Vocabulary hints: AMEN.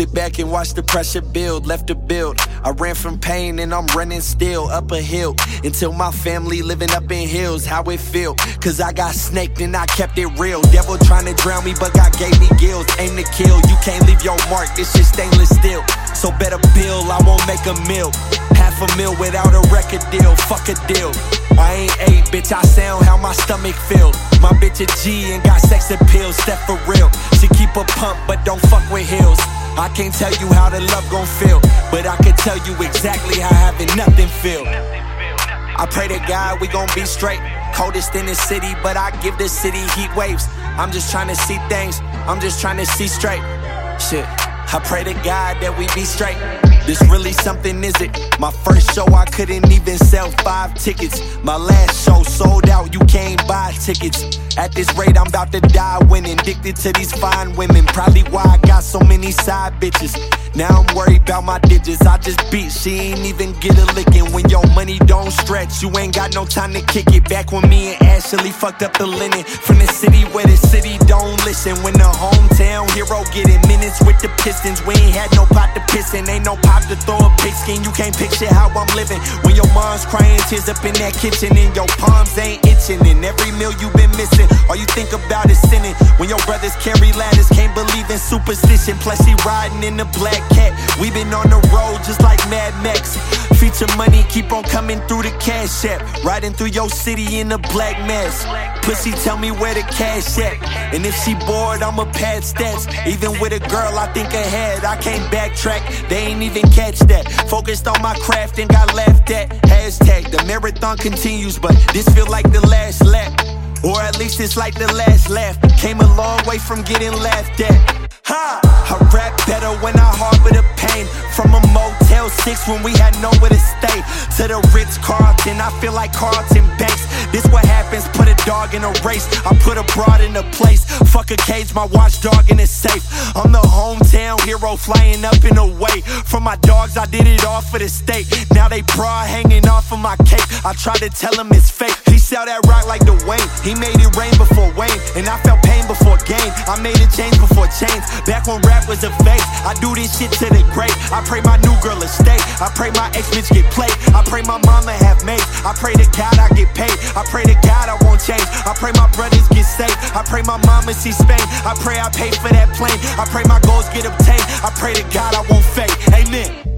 Sit back and watch the pressure build, left to build. I ran from pain and I'm running still up a hill. Until my family living up in hills, how it feel? Cause I got snaked and I kept it real. Devil trying to drown me, but God gave me gills. Aim to kill, you can't leave your mark, this shit stainless steel. So better bill, I won't make a meal. Half a meal without a record deal, fuck a deal. I ain't ate, bitch, I sound how my stomach feel. My bitch a G and got sex appeal, step for real. She keep a pump, but don't fuck with heels. I can't tell you how the love gon' feel, but I can tell you exactly how having nothing feel. I pray to God we gon' be straight. Coldest in the city, but I give the city heat waves. I'm just tryna see things, I'm just tryna see straight. Shit, I pray to God that we be straight. This really something, is it? My first show, I couldn't even sell 5 tickets. My last show sold out, you can't buy tickets. At this rate, I'm about to die winning. Addicted to these fine women, probably why I got so many side bitches. Now I'm worried about my digits, I just beat. She ain't even get a lickin'. When your money don't stretch, you ain't got no time to kick it. Back when me and Ashley fucked up the linen. From the city where the city don't listen. When the hometown hero getting minutes with the Pistons. We ain't had no pot to piss in, ain't no pop to throw a pigskin. You can't picture how I'm living. When your mom's crying tears up in that kitchen and your palms ain't itching. And every meal you been missing, all you think about is sinning. When your brothers carry ladders, can't believe in superstition. Plus he riding in the black cat. We been on the road just like Mad Max. Feature money keep on coming through the cash app. Riding through your city in a black mask. Pussy tell me where the cash at. And if she bored, I'ma pad stats. Even with a girl I think ahead, I can't backtrack. They ain't even catch that. Focused on my craft and got laughed at. Hashtag the marathon continues, but this feel like the last lap. Or at least it's like the last laugh. Came a long way from getting laughed at. Ha! I rap better when I harbor the pain. From a Motel 6 when we had nowhere to stay, to the Ritz-Carlton, I feel like Carlton Banks. This what happens, put a dog in a race. I put a broad in a place. Fuck a cage, my watchdog in a safe. I'm the hometown hero flying up in the way. From my dogs, I did it all for the state. Now they broad hanging off of my cape. I try to tell him it's fake. He sell that rock like Dwayne. He made it rain before Wayne. And I felt pain before gain. I made a change before change. Back when rap was a face, I do this shit to the grave. I pray my new girl a stay. I pray my ex bitch get played. I pray my mama have mates. I pray to God I get paid. I pray to God I won't change. I pray my brothers get saved. I pray my mama see Spain. I pray I pay for that plane. I pray my goals get obtained. I pray to God I won't fade. Amen.